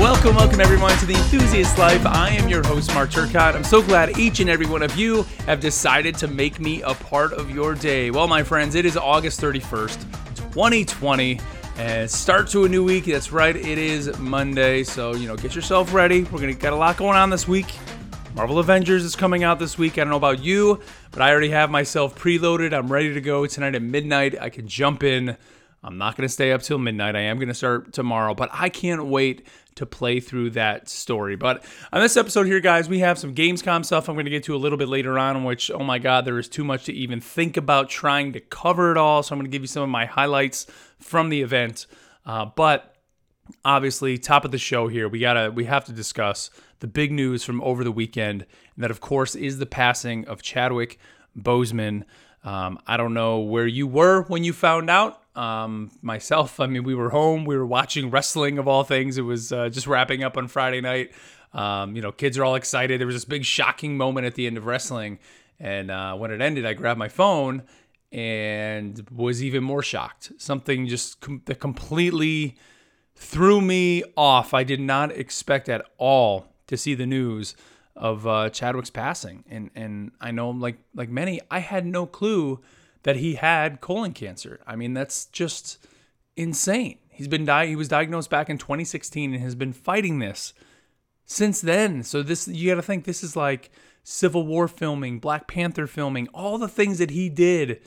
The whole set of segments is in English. Welcome everyone to The Enthusiast Life. I am your host, Mark Turcotte. I'm so glad each and every one of you have decided to make me a part of your day. Well, my friends, it is August 31st, 2020, and start to a new week. That's right, it is Monday, so, you know, get yourself ready. We're going to get a lot going on this week. Marvel Avengers is coming out this week. I don't know about you, but I already have myself preloaded. I'm ready to go tonight at midnight. I can jump in. I'm not going to stay up till midnight. I am going to start tomorrow, but I can't wait to play through that story. But on this episode here, guys, we have some Gamescom stuff I'm going to get to a little bit later on, which, oh my God, there is too much to even think about trying to cover it all. So I'm going to give you some of my highlights from the event. But obviously, top of the show here, we have to discuss the big news from over the weekend. And that, of course, is the passing of Chadwick Boseman. I don't know where you were when you found out. Myself, I mean, we were home, we were watching wrestling of all things. It was just wrapping up on Friday night. You know, kids are all excited. There was this big shocking moment at the end of wrestling. And when it ended, I grabbed my phone and was even more shocked. Something just that completely threw me off. I did not expect at all to see the news of Chadwick's passing. And I know, like many, I had no clue that he had colon cancer. I mean, that's just insane. He was diagnosed back in 2016 and has been fighting this since then. So you got to think this is like Civil War filming, Black Panther filming, all the things that he did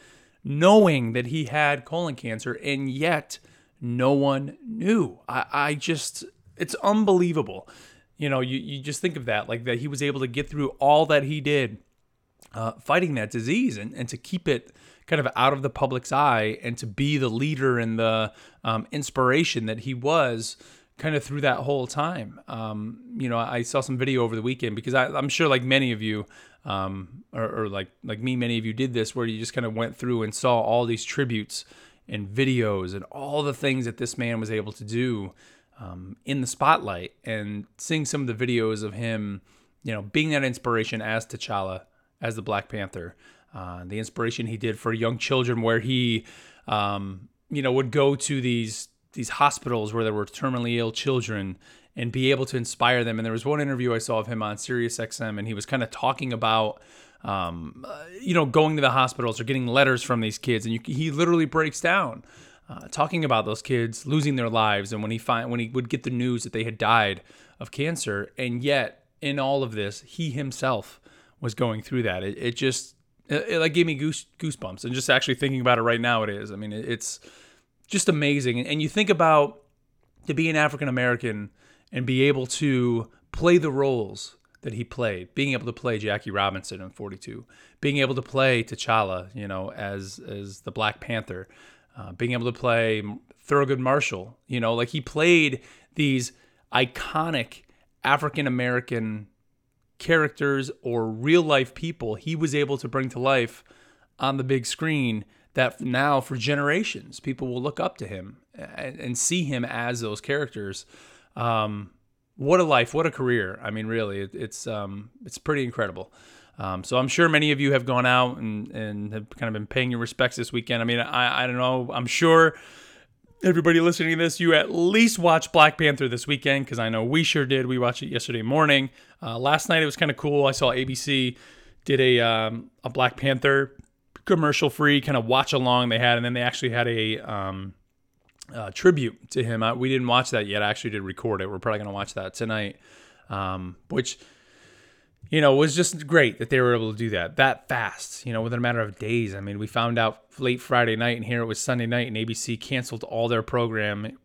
knowing that he had colon cancer, and yet no one knew. I just, it's unbelievable. You know, you just think of that, like that he was able to get through all that he did fighting that disease and to keep it kind of out of the public's eye and to be the leader and the inspiration that he was kind of through that whole time. You know, I saw some video over the weekend because I'm sure like many of you or like me, many of you did this where you just kind of went through and saw all these tributes and videos and all the things that this man was able to do in the spotlight, and seeing some of the videos of him, you know, being that inspiration as T'Challa, as the Black Panther, the inspiration he did for young children, where he, you know, would go to these hospitals where there were terminally ill children and be able to inspire them. And there was one interview I saw of him on SiriusXM, and he was kind of talking about, you know, going to the hospitals or getting letters from these kids, and he literally breaks down talking about those kids losing their lives, and when he would get the news that they had died of cancer, and yet in all of this, he himself was going through that. It like gave me goosebumps, and just actually thinking about it right now, it is. I mean, it's just amazing. And you think about to be an African American and be able to play the roles that he played, being able to play Jackie Robinson in 42, being able to play T'Challa, you know, as the Black Panther, being able to play Thurgood Marshall, you know, like he played these iconic African American characters or real life people he was able to bring to life on the big screen, that now for generations people will look up to him and see him as those characters. What a life, what a career. I mean, really, it's pretty incredible. So I'm sure many of you have gone out and have kind of been paying your respects this weekend. I mean, I don't know, I'm sure everybody listening to this, you at least watched Black Panther this weekend, because I know we sure did. We watched it yesterday morning. Last night it was kind of cool. I saw ABC did a Black Panther commercial-free kind of watch-along they had, and then they actually had a tribute to him. We didn't watch that yet. I actually did record it. We're probably going to watch that tonight, which, you know, it was just great that they were able to do that fast, you know, within a matter of days. I mean, we found out late Friday night, and here it was Sunday night, and ABC canceled all their programming.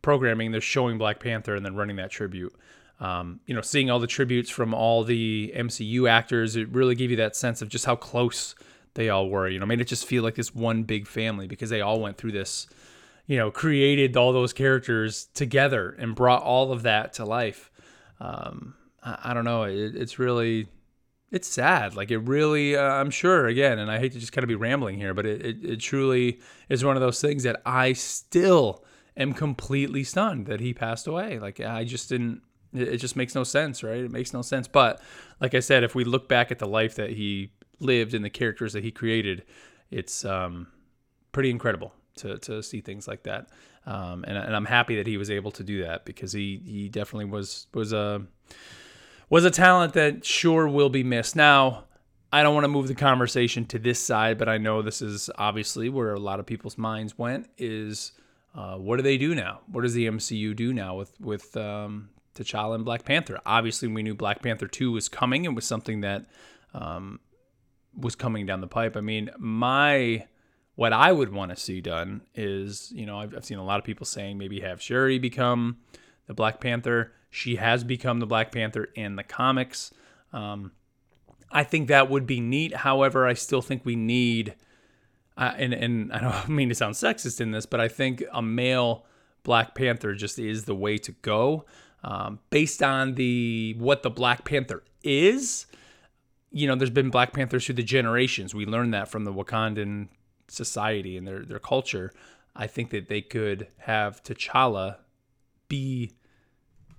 They're showing Black Panther and then running that tribute. You know, seeing all the tributes from all the MCU actors, it really gave you that sense of just how close they all were. You know, made it just feel like this one big family, because they all went through this, you know, created all those characters together and brought all of that to life. I don't know. It's really... It's sad. Like, it really, I'm sure, again, and I hate to just kind of be rambling here, but it truly is one of those things that I still am completely stunned that he passed away. Like, I just didn't, it just makes no sense, right? It makes no sense. But like I said, if we look back at the life that he lived and the characters that he created, it's pretty incredible. to see things like that. And I'm happy that he was able to do that, because he definitely was a talent that sure will be missed. Now, I don't want to move the conversation to this side, but I know this is obviously where a lot of people's minds went, is what do they do now? What does the MCU do now with T'Challa and Black Panther? Obviously, we knew Black Panther 2 was coming. It was something that was coming down the pipe. I mean, what I would want to see done is, you know, I've seen a lot of people saying maybe have Shuri become the Black Panther. She has become the Black Panther in the comics. I think that would be neat. However, I still think we need, and I don't mean to sound sexist in this, but I think a male Black Panther just is the way to go. Based on what the Black Panther is, you know, there's been Black Panthers through the generations. We learned that from the Wakandan society and their culture. I think that they could have T'Challa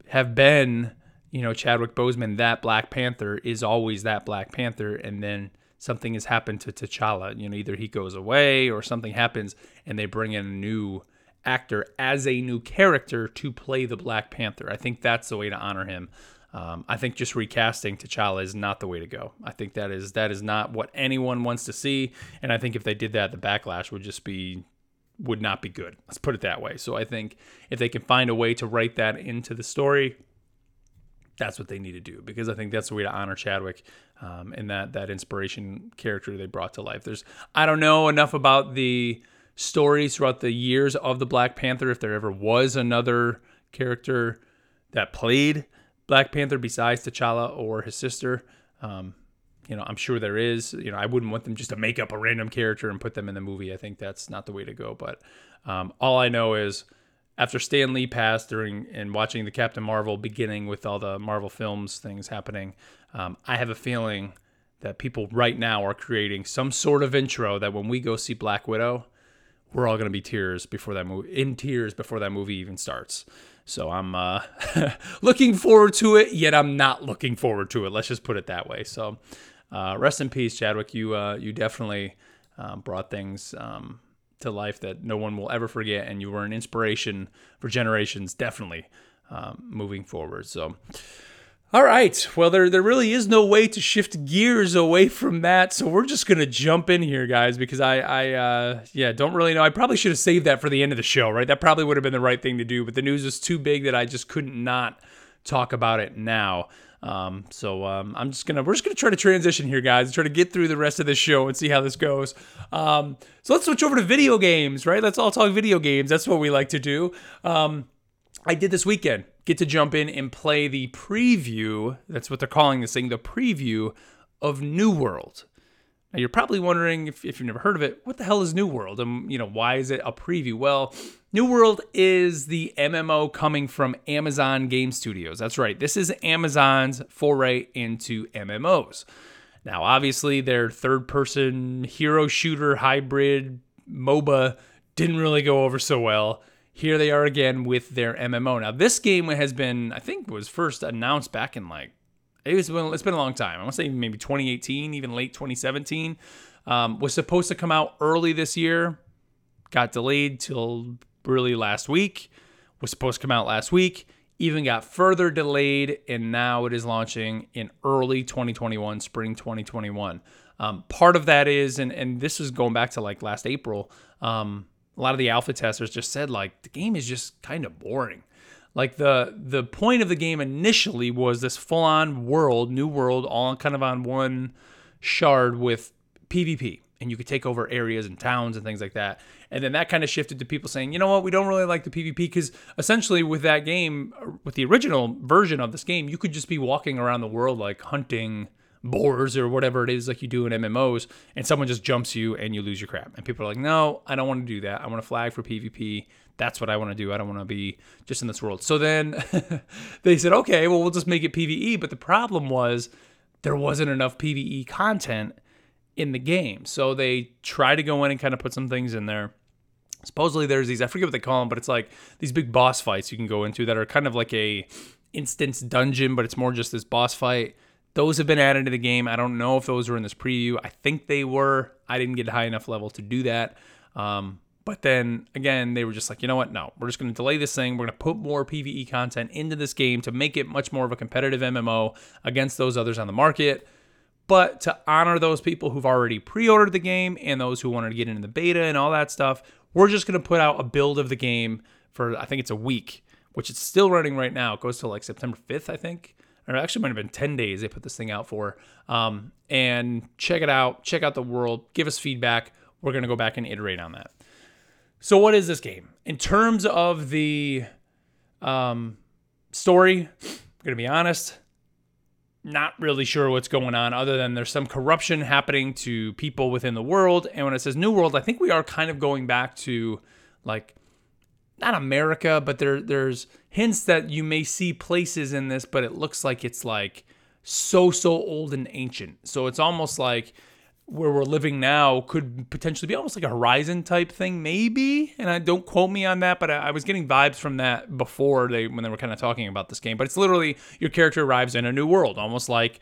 have been, you know, Chadwick Boseman, that Black Panther is always that Black Panther, and then something has happened to T'Challa. You know, either he goes away or something happens, and they bring in a new actor as a new character to play the Black Panther. I think that's the way to honor him. I think just recasting T'Challa is not the way to go. I think that is not what anyone wants to see, and I think if they did that, the backlash would not be good. Let's put it that way. So I think if they can find a way to write that into the story, that's what they need to do, because I think that's the way to honor Chadwick and that inspiration character they brought to life. I don't know enough about the stories throughout the years of the Black Panther, if there ever was another character that played Black Panther besides T'Challa or his sister. You know, I'm sure there is. You know, I wouldn't want them just to make up a random character and put them in the movie. I think that's not the way to go. But all I know is, after Stan Lee passed and watching the Captain Marvel beginning with all the Marvel films things happening, I have a feeling that people right now are creating some sort of intro that when we go see Black Widow, we're all going to be in tears before that movie even starts. So I'm looking forward to it, yet I'm not looking forward to it. Let's just put it that way. So rest in peace, Chadwick. You definitely brought things to life that no one will ever forget, and you were an inspiration for generations, definitely, moving forward. So, all right. Well, there really is no way to shift gears away from that, so we're just going to jump in here, guys, because I don't really know. I probably should have saved that for the end of the show, right? That probably would have been the right thing to do, but the news is too big that I just couldn't not talk about it now. We're just going to try to transition here, guys, try to get through the rest of this show and see how this goes. So let's switch over to video games, right? Let's all talk video games. That's what we like to do. I did this weekend get to jump in and play the preview. That's what they're calling this thing, the preview of New World. Now you're probably wondering if you've never heard of it, what the hell is New World? And you know, why is it a preview? Well, New World is the MMO coming from Amazon Game Studios. That's right. This is Amazon's foray into MMOs. Now, obviously, their third-person hero shooter hybrid MOBA didn't really go over so well. Here they are again with their MMO. Now, this game has been, I think, was first announced back in it's been a long time. I want to say maybe 2018, even late 2017. Was supposed to come out early this year. Got delayed till really last week. Was supposed to come out last week. Even got further delayed, and now it is launching in early 2021, spring 2021. Part of that is, and this was going back to like last April, a lot of the alpha testers just said like the game is just kind of boring. Like the point of the game initially was this full-on world, new world, all kind of on one shard with PvP. And you could take over areas and towns and things like that. And then that kind of shifted to people saying, you know what, we don't really like the PvP, because essentially with that game, with the original version of this game, you could just be walking around the world like hunting boars or whatever it is like you do in MMOs, and someone just jumps you and you lose your crap. And people are like, no, I don't want to do that. I want to flag for PvP. That's what I want to do. I don't want to be just in this world. So then they said, okay, well, we'll just make it PvE. But the problem was there wasn't enough PvE content in the game. So they try to go in and kind of put some things in there. Supposedly there's these, I forget what they call them, but it's like these big boss fights you can go into that are kind of like a instance dungeon, but it's more just this boss fight. Those have been added to the game. I don't know if those were in this preview. I think they were. I didn't get high enough level to do that. But then again, they were just like, you know what? No, we're just going to delay this thing. We're going to put more PvE content into this game to make it much more of a competitive MMO against those others on the market. But to honor those people who've already pre-ordered the game and those who wanted to get into the beta and all that stuff, we're just going to put out a build of the game for, I think it's a week, which it's still running right now. It goes to like September 5th, I think. Or actually, it might have been 10 days they put this thing out for. And check it out. Check out the world. Give us feedback. We're going to go back and iterate on that. So what is this game? In terms of the story, I'm going to be honest, not really sure what's going on other than there's some corruption happening to people within the world. And when it says New World, I think we are kind of going back to, like, not America, but there's hints that you may see places in this, but it looks like it's, like, so old and ancient. So it's almost like where we're living now could potentially be almost like a Horizon type thing, maybe. And I don't quote me on that, but I was getting vibes from that before when they were kind of talking about this game. But it's literally your character arrives in a new world, almost like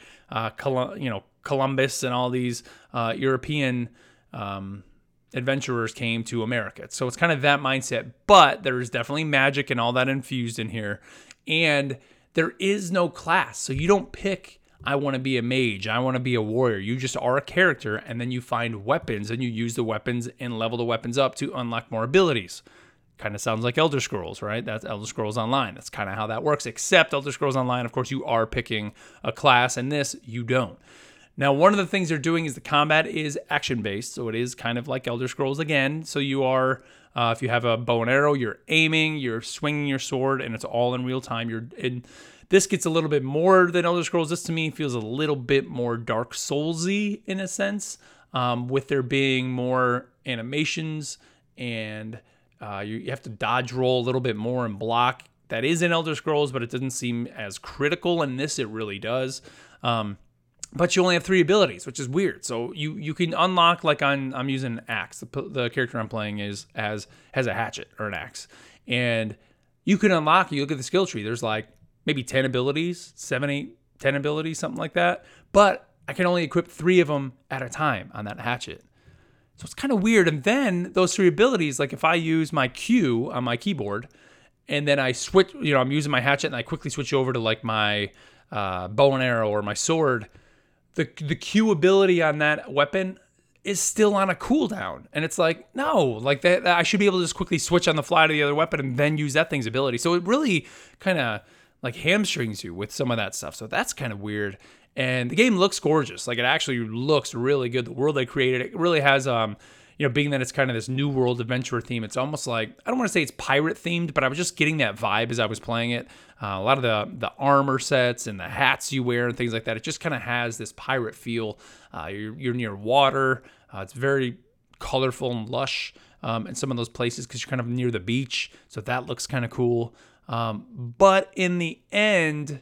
Columbus and all these European adventurers came to America. So it's kind of that mindset, but there is definitely magic and all that infused in here. And there is no class, so you don't pick, I want to be a mage, I want to be a warrior. You just are a character, and then you find weapons, and you use the weapons and level the weapons up to unlock more abilities. Kind of sounds like Elder Scrolls, right? That's Elder Scrolls Online. That's kind of how that works, except Elder Scrolls Online, of course, you are picking a class, and this, you don't. Now, one of the things they're doing is the combat is action-based, so it is kind of like Elder Scrolls again. So you are, if you have a bow and arrow, you're aiming, you're swinging your sword, and it's all in real time. This gets a little bit more than Elder Scrolls. This, to me, feels a little bit more Dark Souls-y in a sense, with there being more animations, and you have to dodge roll a little bit more and block. That is in Elder Scrolls, but it doesn't seem as critical. In this, it really does. But you only have 3 abilities, which is weird. So you can unlock, like I'm using an axe. The character I'm playing has a hatchet or an axe. And you can unlock, you look at the skill tree, there's like, maybe 10 abilities, 10 abilities, something like that. But I can only equip 3 of them at a time on that hatchet. So it's kind of weird. And then those 3 abilities, like if I use my Q on my keyboard and then I switch, I'm using my hatchet and I quickly switch over to like my bow and arrow or my sword, the Q ability on that weapon is still on a cooldown. And it's like, no, like that I should be able to just quickly switch on the fly to the other weapon and then use that thing's ability. So it really kind of like hamstrings you with some of that stuff. So that's kind of weird. And the game looks gorgeous. Like it actually looks really good. The world they created, it really has, being that it's kind of this New World adventurer theme, it's almost like, I don't want to say it's pirate themed, but I was just getting that vibe as I was playing it. A lot of the armor sets and the hats you wear and things like that, it just kind of has this pirate feel. You're near water. It's very colorful and lush in some of those places because you're kind of near the beach. So that looks kind of cool. But in the end,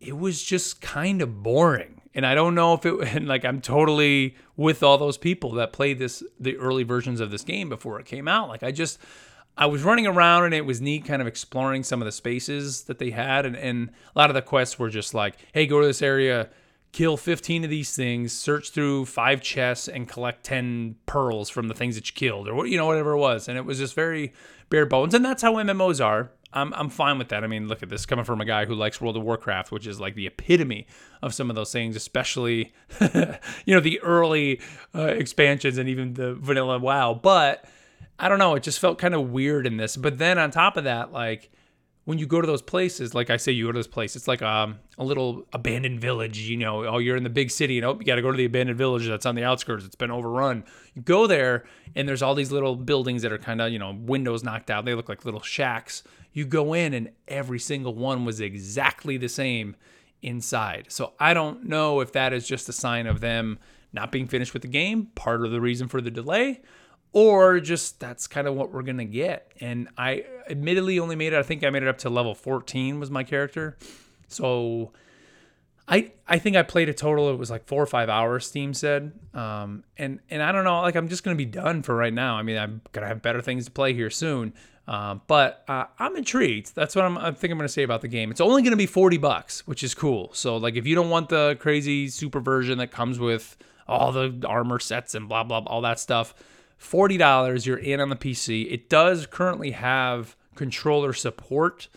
it was just kind of boring. And I don't know if I'm totally with all those people that played the early versions of this game before it came out. Like I was running around and it was neat kind of exploring some of the spaces that they had. And a lot of the quests were just like, hey, go to this area, kill 15 of these things, search through 5 chests and collect 10 pearls from the things that you killed or whatever it was. And it was just very bare bones. And that's how MMOs are. I'm fine with that. I mean, look at this, coming from a guy who likes World of Warcraft, which is like the epitome of some of those things, especially, the early expansions and even the vanilla WoW. But I don't know. It just felt kind of weird in this. But then on top of that, like when you go to those places, like I say, you go to this place, it's like a little abandoned village, you're in the big city and you got to go to the abandoned village that's on the outskirts. It's been overrun. You go there and there's all these little buildings that are kind of, windows knocked out. They look like little shacks. You go in and every single one was exactly the same inside. So I don't know if that is just a sign of them not being finished with the game, part of the reason for the delay, or just that's kind of what we're going to get. And I admittedly only made it, I think I made it up to level 14 was my character. So I think I played a total, it was like 4 or 5 hours, Steam said. And I don't know, like I'm just going to be done for right now. I mean, I'm going to have better things to play here soon. But I'm intrigued. That's what I think I'm going to say about the game. It's only going to be $40, which is cool. So like, if you don't want the crazy super version that comes with all the armor sets and blah, blah, all that stuff, $40, you're in on the PC. It does currently have controller support,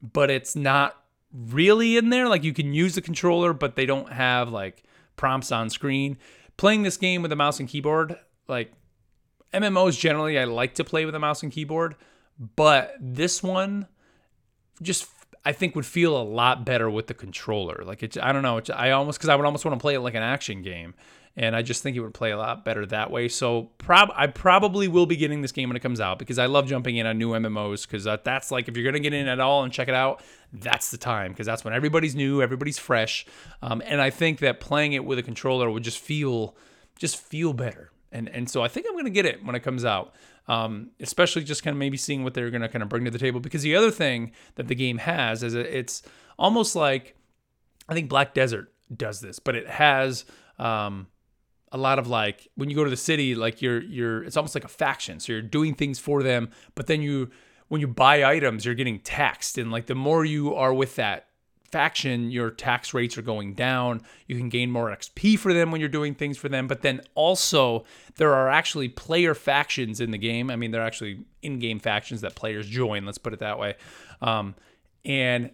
but it's not really in there. Like, you can use the controller, but they don't have like prompts on screen. Playing this game with a mouse and keyboard, like MMOs generally, I like to play with a mouse and keyboard, but this one just I think would feel a lot better with the controller. Like, it's, I don't know. It's, I would almost want to play it like an action game, and I just think it would play a lot better that way. So I probably will be getting this game when it comes out, because I love jumping in on new MMOs, because that's like, if you're going to get in at all and check it out, that's the time, because that's when everybody's new, everybody's fresh. And I think that playing it with a controller would just feel better. And so I think I'm going to get it when it comes out, especially just kind of maybe seeing what they're going to kind of bring to the table. Because the other thing that the game has is it's almost like, I think Black Desert does this, but it has a lot of, like, when you go to the city, like you're it's almost like a faction. So you're doing things for them, but then when you buy items, you're getting taxed. And like the more you are with that faction, your tax rates are going down. You can gain more XP for them when you're doing things for them. But then also there are actually player factions in the game. I mean, they're actually in-game factions that players join. Let's put it that way. And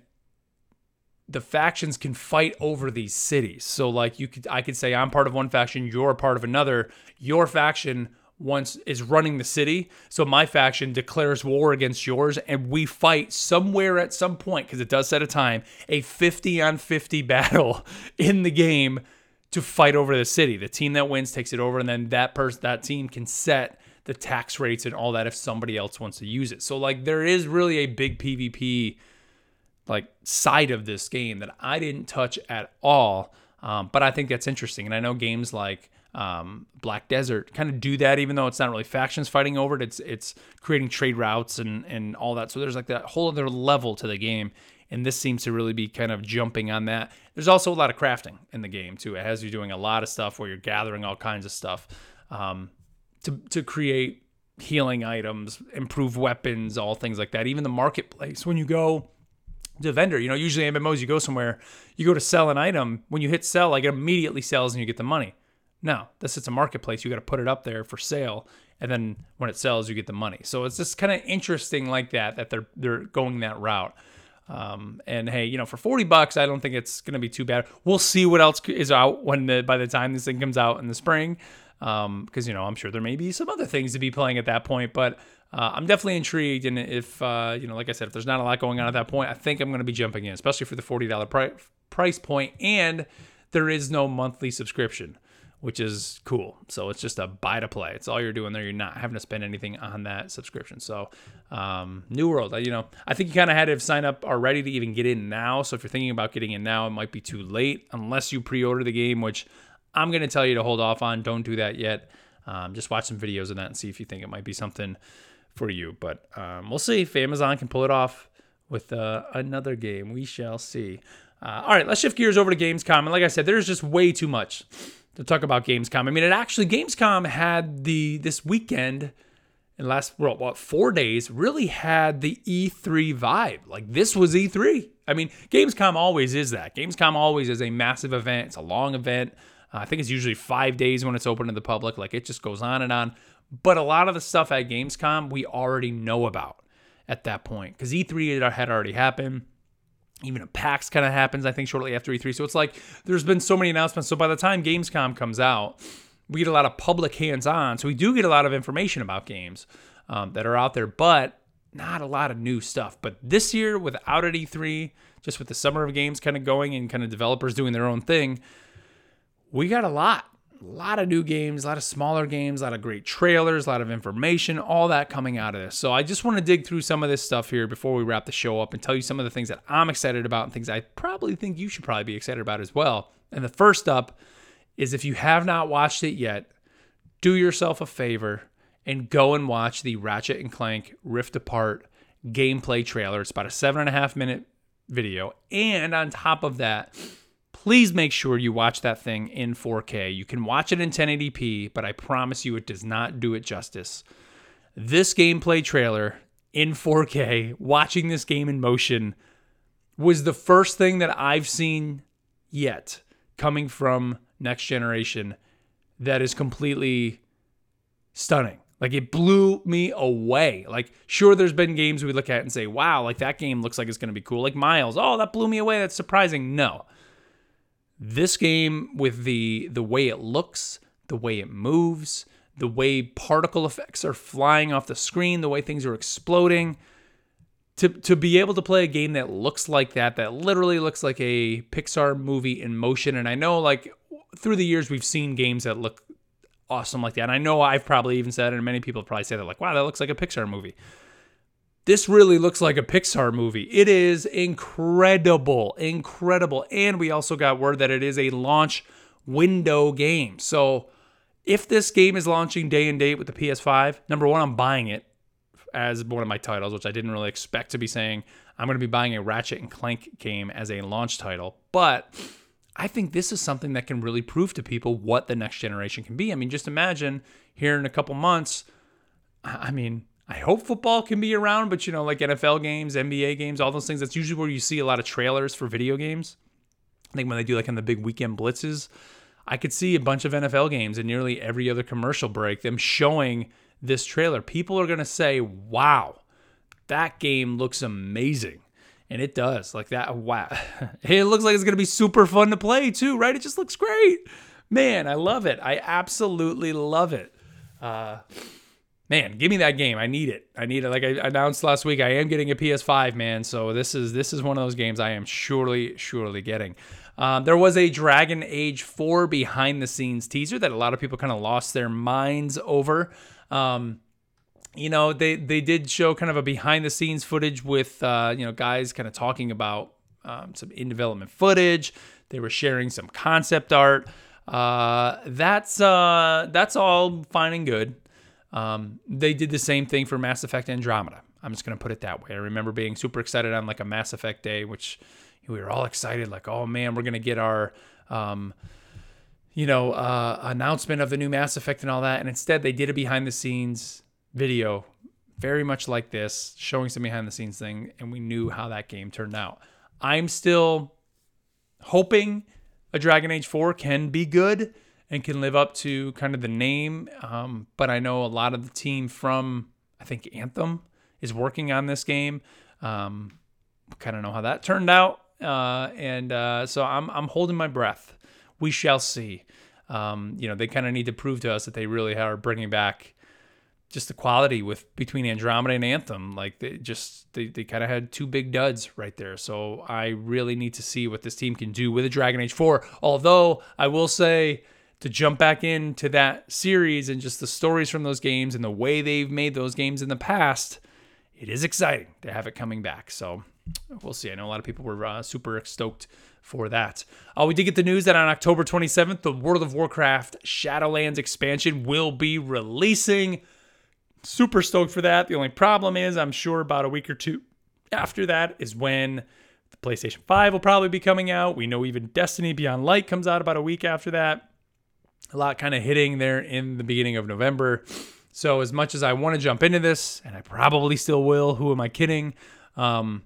the factions can fight over these cities. So like I could say I'm part of one faction, you're part of another. Your faction once is running the city, so my faction declares war against yours, and we fight somewhere at some point, because it does set a time, a 50-on-50 battle in the game to fight over the city. The team that wins takes it over, and then that team can set the tax rates and all that if somebody else wants to use it. So like there is really a big PvP like side of this game that I didn't touch at all, but I think that's interesting. And I know games like Black Desert kind of do that, even though it's not really factions fighting over it. It's creating trade routes and all that. So there's like that whole other level to the game, and this seems to really be kind of jumping on that. There's also a lot of crafting in the game too. It has you doing a lot of stuff where you're gathering all kinds of stuff to create healing items, improve weapons, all things like that. Even the marketplace, when you go to vendor, usually MMOs, you go somewhere, you go to sell an item. When you hit sell, like it immediately sells and you get the money. No, this is a marketplace. You got to put it up there for sale, and then when it sells, you get the money. So it's just kind of interesting like that they're going that route. And hey, for $40, I don't think it's going to be too bad. We'll see what else is out by the time this thing comes out in the spring, because I'm sure there may be some other things to be playing at that point. But I'm definitely intrigued, and if like I said, if there's not a lot going on at that point, I think I'm going to be jumping in, especially for the $40 price point, and there is no monthly subscription, which is cool. So it's just a buy to play. It's all you're doing there. You're not having to spend anything on that subscription. So New World, I think you kind of had to sign up already to even get in now. So if you're thinking about getting in now, it might be too late unless you pre-order the game, which I'm going to tell you to hold off on. Don't do that yet. Just watch some videos of that and see if you think it might be something for you. But we'll see if Amazon can pull it off with another game. We shall see. All right, let's shift gears over to Gamescom. And like I said, there's just way too much to talk about Gamescom. I mean, Gamescom had this weekend and last 4 days really had the E3 vibe. Like, this was E3. I mean, Gamescom always is that. Gamescom always is a massive event. It's a long event. I think it's usually 5 days when it's open to the public. Like, it just goes on and on. But a lot of the stuff at Gamescom we already know about at that point, because E3 had already happened. Even a PAX kind of happens, I think, shortly after E3. So it's like there's been so many announcements. So by the time Gamescom comes out, we get a lot of public hands-on. So we do get a lot of information about games that are out there, but not a lot of new stuff. But this year, without an E3, just with the summer of games kind of going and kind of developers doing their own thing, we got a lot of new games, a lot of smaller games, a lot of great trailers, a lot of information, all that coming out of this. So I just want to dig through some of this stuff here before we wrap the show up and tell you some of the things that I'm excited about and things I probably think you should probably be excited about as well. And the first up is, if you have not watched it yet, do yourself a favor and go and watch the Ratchet & Clank Rift Apart gameplay trailer. It's about a 7.5-minute video. And on top of that, please make sure you watch that thing in 4K. You can watch it in 1080p, but I promise you it does not do it justice. This gameplay trailer in 4K, watching this game in motion, was the first thing that I've seen yet coming from Next Generation that is completely stunning. Like, it blew me away. Like, sure, there's been games we look at and say, wow, like, that game looks like it's going to be cool. Like, Miles, oh, that blew me away. That's surprising. No. This game, with the way it looks, the way it moves, the way particle effects are flying off the screen, the way things are exploding, to be able to play a game that looks like that, that literally looks like a Pixar movie in motion. And I know, like, through the years, we've seen games that look awesome like that. And I know I've probably even said, and many people probably say that, like, wow, that looks like a Pixar movie. This really looks like a Pixar movie. It is incredible, incredible. And we also got word that it is a launch window game. So if this game is launching day and date with the PS5, number one, I'm buying it as one of my titles, which I didn't really expect to be saying. I'm going to be buying a Ratchet and Clank game as a launch title. But I think this is something that can really prove to people what the next generation can be. I mean, just imagine here in a couple months. I mean, I hope football can be around, but, you know, like NFL games, NBA games, all those things, that's usually where you see a lot of trailers for video games. I think when they do, like, in the big weekend blitzes, I could see a bunch of NFL games and nearly every other commercial break, them showing this trailer. People are going to say, wow, that game looks amazing. And it does. Like that, wow. It looks like it's going to be super fun to play too, right? It just looks great. Man, I love it. I absolutely love it. Man, give me that game. I need it. I need it. Like I announced last week, I am getting a PS5, man. So this is one of those games I am surely getting. There was a Dragon Age 4 behind-the-scenes teaser that a lot of people kind of lost their minds over. You know, they did show kind of a behind-the-scenes footage with, you know, guys kind of talking about some in-development footage. They were sharing some concept art. That's all fine and good. They did the same thing for Mass Effect Andromeda. I'm just going to put it that way. I remember being super excited on, like, a Mass Effect day, which we were all excited, like, oh, man, we're going to get our, announcement of the new Mass Effect and all that. And instead, they did a behind-the-scenes video very much like this, showing some behind the scenes thing, and we knew how that game turned out. I'm still hoping a Dragon Age 4 can be good and can live up to kind of the name, but I know a lot of the team from, I think, Anthem is working on this game. Kind of know how that turned out, so I'm holding my breath. We shall see. They kind of need to prove to us that they really are bringing back just the quality with between Andromeda and Anthem. Like they kind of had two big duds right there. So I really need to see what this team can do with a Dragon Age 4. Although I will say, to jump back into that series and just the stories from those games and the way they've made those games in the past, it is exciting to have it coming back. So we'll see. I know a lot of people were super stoked for that. We did get the news that on October 27th, the World of Warcraft Shadowlands expansion will be releasing. Super stoked for that. The only problem is, I'm sure about a week or two after that is when the PlayStation 5 will probably be coming out. We know even Destiny Beyond Light comes out about a week after that. A lot kind of hitting there in the beginning of November. So as much as I want to jump into this, and I probably still will, who am I kidding? I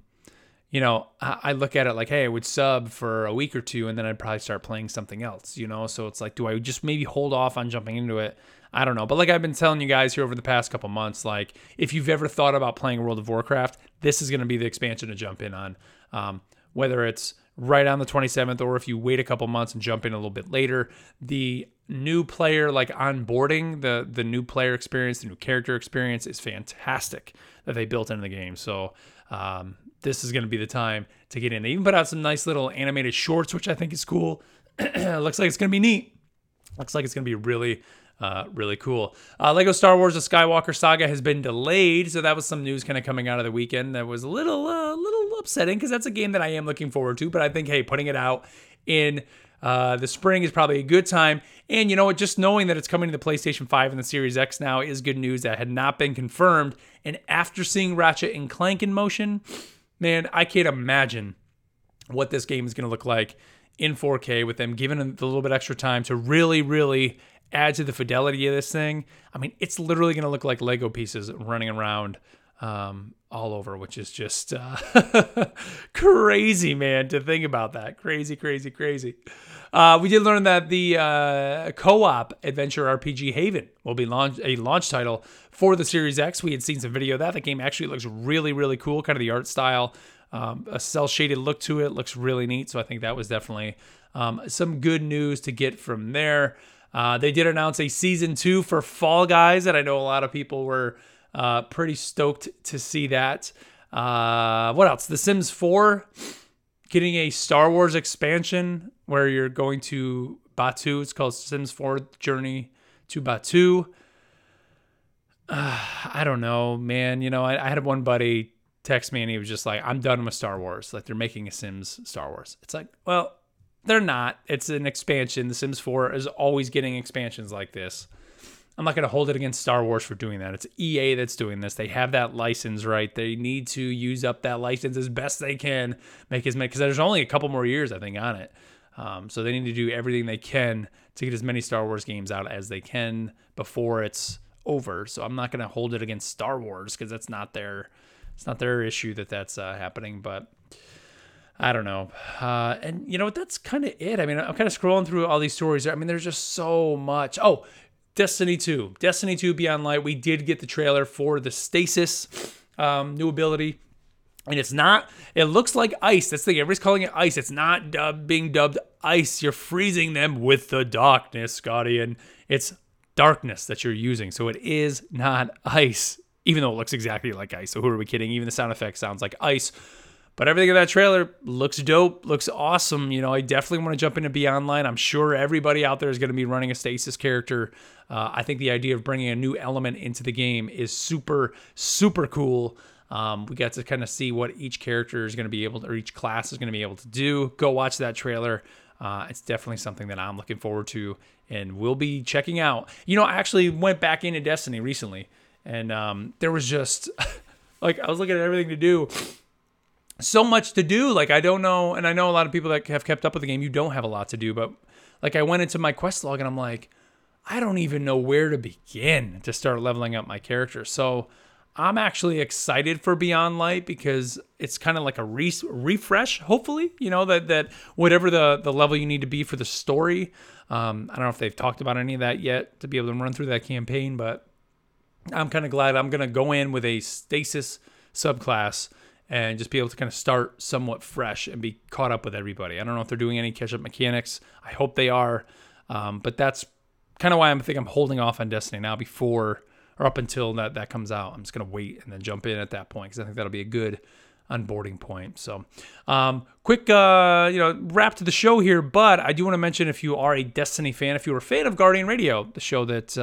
look at it like, hey, I would sub for a week or two, and then I'd probably start playing something else, you know? So it's like, do I just maybe hold off on jumping into it? I don't know. But like I've been telling you guys here over the past couple months, like if you've ever thought about playing World of Warcraft, this is going to be the expansion to jump in on, whether it's right on the 27th or if you wait a couple months and jump in a little bit later. The new player, like onboarding, the new player experience, the new character experience is fantastic that they built into the game. So this is going to be the time to get in. They even put out some nice little animated shorts, which I think is cool. Looks like it's going to be neat. Looks like it's going to be really cool. Lego Star Wars: The Skywalker Saga has been delayed, so that was some news kind of coming out of the weekend that was a little upsetting, because that's a game that I am looking forward to. But I think, hey, putting it out in the spring is probably a good time. And you know what? Just knowing that it's coming to the PlayStation 5 and the Series X now is good news that had not been confirmed. And after seeing Ratchet and Clank in motion, man, I can't imagine what this game is going to look like in 4K with them giving it a little bit extra time to really add to the fidelity of this thing. I mean, it's literally going to look like Lego pieces running around all over, which is just crazy, man, to think about that. Crazy. We did learn that the co-op adventure RPG Haven will be a launch title for the Series X. We had seen some video of that. The game actually looks really, really cool. Kind of the art style, a cel-shaded look to it. Looks really neat. So I think that was definitely some good news to get from there. They did announce a Season 2 for Fall Guys, and I know a lot of people were pretty stoked to see that. What else? The Sims 4 getting a Star Wars expansion where you're going to Batuu. It's called Sims 4 Journey to Batuu. I don't know, man. You know, I had one buddy text me and he was just like, I'm done with Star Wars. Like, they're making a Sims Star Wars. It's like, well, they're not. It's an expansion. The Sims 4 is always getting expansions like this. I'm not going to hold it against Star Wars for doing that. It's EA that's doing this. They have that license, right? They need to use up that license as best they can, make as many, because there's only a couple more years, I think, on it. So they need to do everything they can to get as many Star Wars games out as they can before it's over. So I'm not going to hold it against Star Wars because it's not their issue that's happening, but I don't know. And you know what? That's kind of it. I mean, I'm kind of scrolling through all these stories. I mean, there's just so much. Oh, Destiny 2 Beyond Light. We did get the trailer for the Stasis new ability. And it looks like ice. That's the thing. Everybody's calling it ice. It's not being dubbed ice. You're freezing them with the darkness, Scotty. And it's darkness that you're using. So it is not ice, even though it looks exactly like ice. So who are we kidding? Even the sound effect sounds like ice. But everything in that trailer looks dope, looks awesome. You know, I definitely want to jump into Beyond Light. I'm sure everybody out there is going to be running a Stasis character. I think the idea of bringing a new element into the game is super, super cool. We got to kind of see what each character is going to be able to, or each class is going to be able to do. Go watch that trailer. It's definitely something that I'm looking forward to and will be checking out. You know, I actually went back into Destiny recently, and there was just, like, I was looking at everything to do. So much to do. Like, I don't know, and I know a lot of people that have kept up with the game, you don't have a lot to do, but like, I went into my quest log and I'm like, I don't even know where to begin to start leveling up my character. So I'm actually excited for Beyond Light because it's kind of like a refresh, hopefully, you know, that whatever the level you need to be for the story. I don't know if they've talked about any of that yet to be able to run through that campaign, but I'm kind of glad I'm going to go in with a Stasis subclass and just be able to kind of start somewhat fresh and be caught up with everybody. I don't know if they're doing any catch-up mechanics. I hope they are. But that's kind of why I think I'm holding off on Destiny now before or up until that comes out. I'm just going to wait and then jump in at that point because I think that'll be a good onboarding point. So quick wrap to the show here. But I do want to mention, if you are a Destiny fan, if you were a fan of Guardian Radio, the show that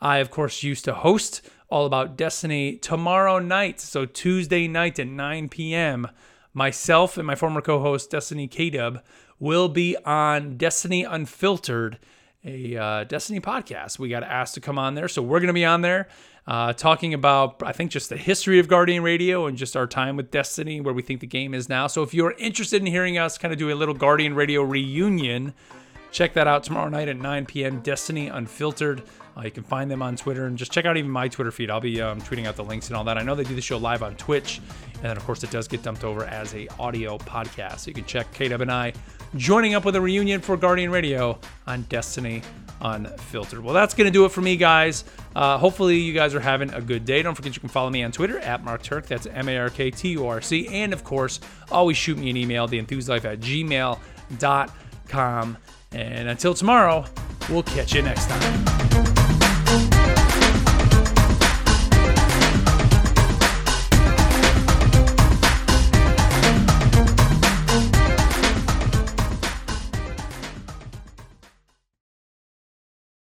I, of course, used to host, all about Destiny, tomorrow night, so Tuesday night at 9 p.m., myself and my former co-host, Destiny K-Dub, will be on Destiny Unfiltered, a Destiny podcast. We got asked to come on there, so we're going to be on there talking about, I think, just the history of Guardian Radio and just our time with Destiny, where we think the game is now. So if you're interested in hearing us kind of do a little Guardian Radio reunion, check that out tomorrow night at 9 p.m., Destiny Unfiltered. You can find them on Twitter, and just check out even my Twitter feed. I'll be tweeting out the links and all that. I know they do the show live on Twitch, and then, of course, it does get dumped over as a audio podcast. So you can check KW and I joining up with a reunion for Guardian Radio on Destiny Unfiltered. Well, that's going to do it for me, guys. Hopefully, you guys are having a good day. Don't forget you can follow me on Twitter, @MarkTurk. That's MarkTurc. And, of course, always shoot me an email, theenthuselife@gmail.com. And until tomorrow, we'll catch you next time.